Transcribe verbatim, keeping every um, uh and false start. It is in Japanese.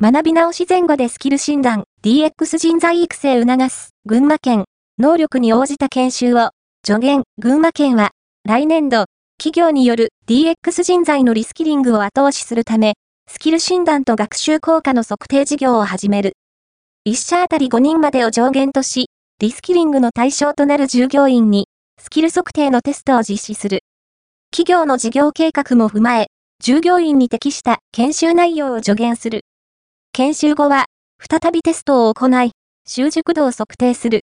学び直し前後でスキル診断、ディーエックス 人材育成促す、群馬県、能力に応じた研修を、助言、群馬県は、来年度、企業による ディーエックス 人材のリスキリングを後押しするため、スキル診断と学習効果の測定事業を始める。いっ社あたりごにんまでを上限とし、リスキリングの対象となる従業員に、スキル測定のテストを実施する。企業の事業計画も踏まえ、従業員に適した研修内容を助言する。研修後は、再びテストを行い、習熟度を測定する。